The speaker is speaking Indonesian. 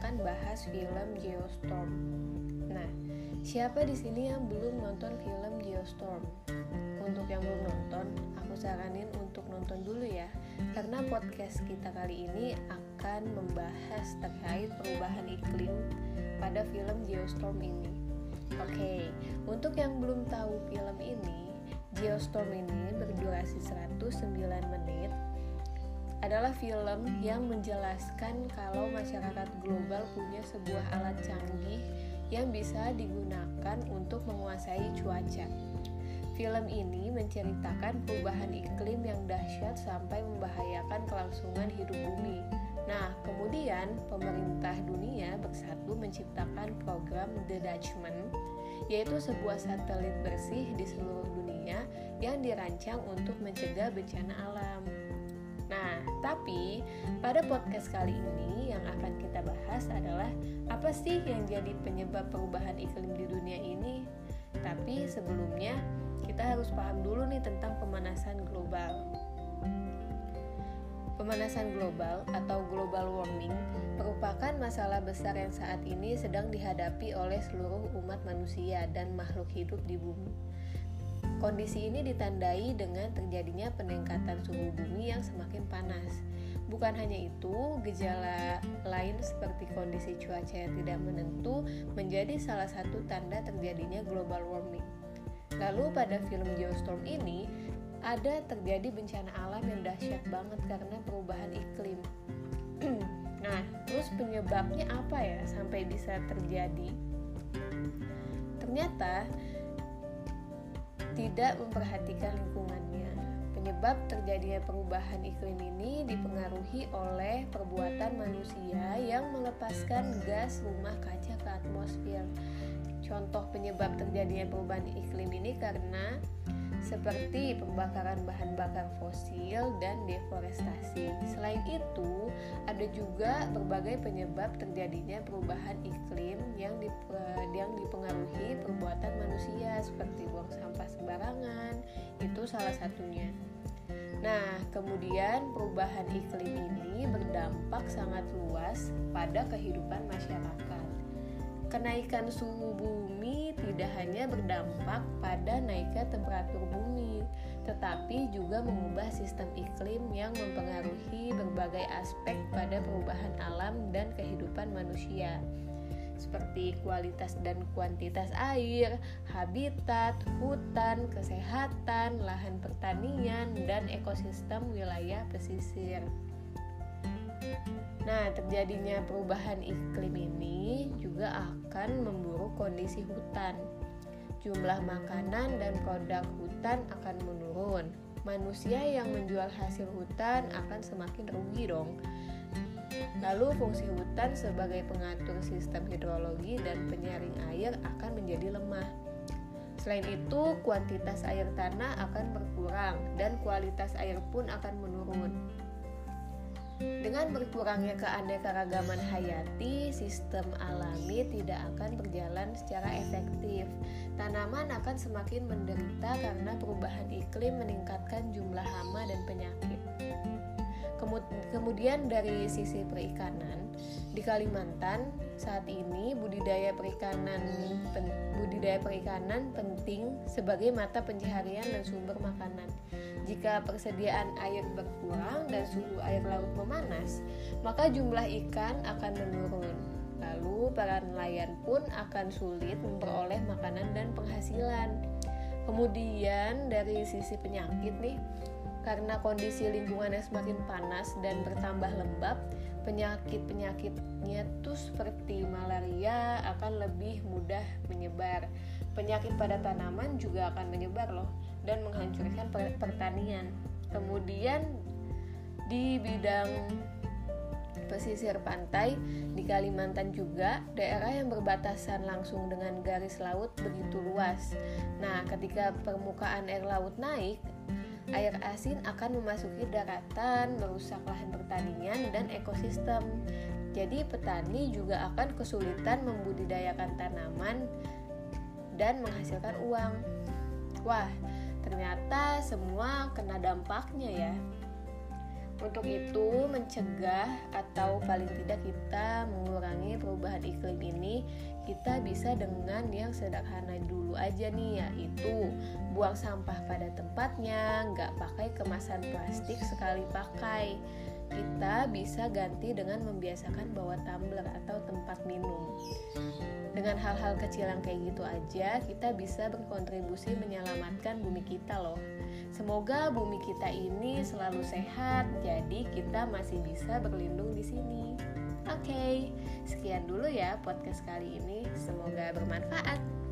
akan bahas film Geostorm. Nah, siapa di sini yang belum nonton film Geostorm? Untuk yang belum nonton, aku saranin untuk nonton dulu ya, karena podcast kita kali ini akan membahas terkait perubahan iklim pada film Geostorm ini. Oke, untuk yang belum tahu film ini, Geostorm ini berdurasi 109 menit. Adalah film yang menjelaskan kalau masyarakat global punya sebuah alat canggih yang bisa digunakan untuk menguasai cuaca. Film ini menceritakan perubahan iklim yang dahsyat sampai membahayakan kelangsungan hidup bumi. Nah, kemudian pemerintah dunia bersatu menciptakan program The Dutchman, yaitu sebuah satelit bersih di seluruh dunia yang dirancang untuk mencegah bencana alam. Nah, tapi pada podcast kali ini yang akan kita bahas adalah apa sih yang jadi penyebab perubahan iklim di dunia ini? Tapi sebelumnya, kita harus paham dulu nih tentang pemanasan global. Pemanasan global atau global warming merupakan masalah besar yang saat ini sedang dihadapi oleh seluruh umat manusia dan makhluk hidup di bumi. Kondisi ini ditandai dengan terjadinya peningkatan suhu bumi yang semakin panas. Bukan hanya itu, gejala lain seperti kondisi cuaca yang tidak menentu menjadi salah satu tanda terjadinya global warming. Lalu pada film Geostorm ini, ada terjadi bencana alam yang dahsyat banget karena perubahan iklim. Nah, terus penyebabnya apa ya sampai bisa terjadi? Ternyata tidak memperhatikan lingkungannya. Penyebab terjadinya perubahan iklim ini dipengaruhi oleh perbuatan manusia yang melepaskan gas rumah kaca ke atmosfer. Contoh penyebab terjadinya perubahan iklim ini karena seperti pembakaran bahan bakar fosil dan deforestasi. Selain itu, ada juga berbagai penyebab terjadinya perubahan iklim yang dipengaruhi perbuatan manusia seperti buang sampah sembarangan, itu salah satunya. Nah, kemudian perubahan iklim ini berdampak sangat luas pada kehidupan masyarakat. Kenaikan suhu bumi tidak hanya berdampak pada naiknya temperatur bumi, tetapi juga mengubah sistem iklim yang mempengaruhi berbagai aspek pada perubahan alam dan kehidupan manusia, seperti kualitas dan kuantitas air, habitat, hutan, kesehatan, lahan pertanian, dan ekosistem wilayah pesisir. Nah, terjadinya perubahan iklim ini juga akan memburuk kondisi hutan. Jumlah makanan dan produk hutan akan menurun. Manusia yang menjual hasil hutan akan semakin rugi dong. Lalu fungsi hutan sebagai pengatur sistem hidrologi dan penyaring air akan menjadi lemah. Selain itu, kuantitas air tanah akan berkurang dan kualitas air pun akan menurun. Dengan berkurangnya keanekaragaman hayati, sistem alami tidak akan berjalan secara efektif. Tanaman akan semakin menderita karena perubahan iklim meningkatkan jumlah hama dan penyakit. Kemudian dari sisi perikanan, di Kalimantan saat ini budidaya perikanan penting sebagai mata pencaharian dan sumber makanan. Jika persediaan air berkurang dan suhu air laut memanas, maka jumlah ikan akan menurun. Lalu para nelayan pun akan sulit memperoleh makanan dan penghasilan. Kemudian dari sisi penyakit nih, karena kondisi lingkungan yang semakin panas dan bertambah lembab, penyakitnya tuh seperti malaria akan lebih mudah menyebar. Penyakit pada tanaman juga akan menyebar loh dan menghancurkan pertanian. Kemudian di bidang pesisir pantai di Kalimantan juga, daerah yang berbatasan langsung dengan garis laut begitu luas. Nah, ketika permukaan air laut naik, air asin akan memasuki daratan, merusak lahan pertanian dan ekosistem. Jadi petani juga akan kesulitan membudidayakan tanaman dan menghasilkan uang. Wah, ternyata semua kena dampaknya ya. Untuk itu, mencegah atau paling tidak kita mengurangi perubahan iklim ini, kita bisa dengan yang sederhana dulu aja nih, yaitu buang sampah pada tempatnya, nggak pakai kemasan plastik sekali pakai. Kita bisa ganti dengan membiasakan bawa tumbler atau tempat minum. Dengan hal-hal kecil yang kayak gitu aja, kita bisa berkontribusi menyelamatkan bumi kita loh. Semoga bumi kita ini selalu sehat, jadi kita masih bisa berlindung di sini. Oke, sekian dulu ya podcast kali ini. Semoga bermanfaat.